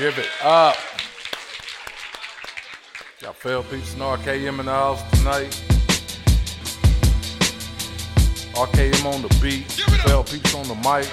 Give it up. Y'all feel peeps and R.K.M in the house tonight. R.K.M on the beat. Fell peeps on the mic.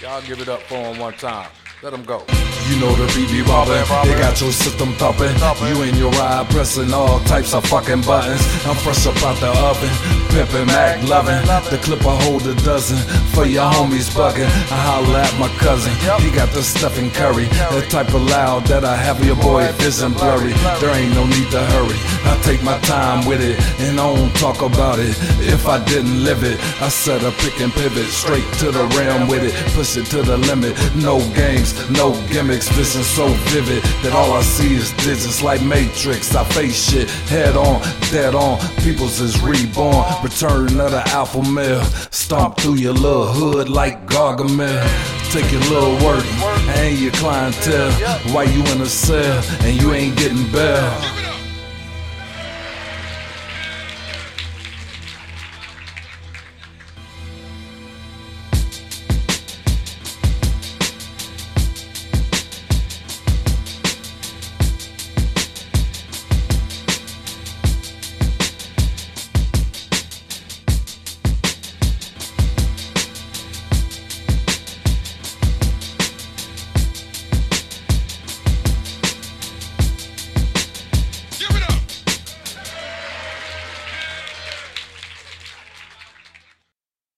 Y'all give it up for him one time. Let him go. You know the beat be robbin', they got your system thumpin'. You and your ride pressin' all types of fucking buttons. I'm fresh up out the oven, pimpin', Mac lovin'. The clip I hold a dozen, for your homies buggin'. I holla at my cousin, he got the Stephen Curry. That type of loud that I have your boy vision blurry. There ain't no need to hurry, I take my time with it. And I don't talk about it, if I didn't live it. I set a pick and pivot, straight to the rim with it. Push it to the limit, no games, no gimmicks. Vision so vivid that all I see is digits like Matrix. I face shit head on, dead on. Peoples is reborn. Return of the alpha male. Stomp through your little hood like Gargamel. Take your little wordy and your clientele. Why you in a cell and you ain't getting bail?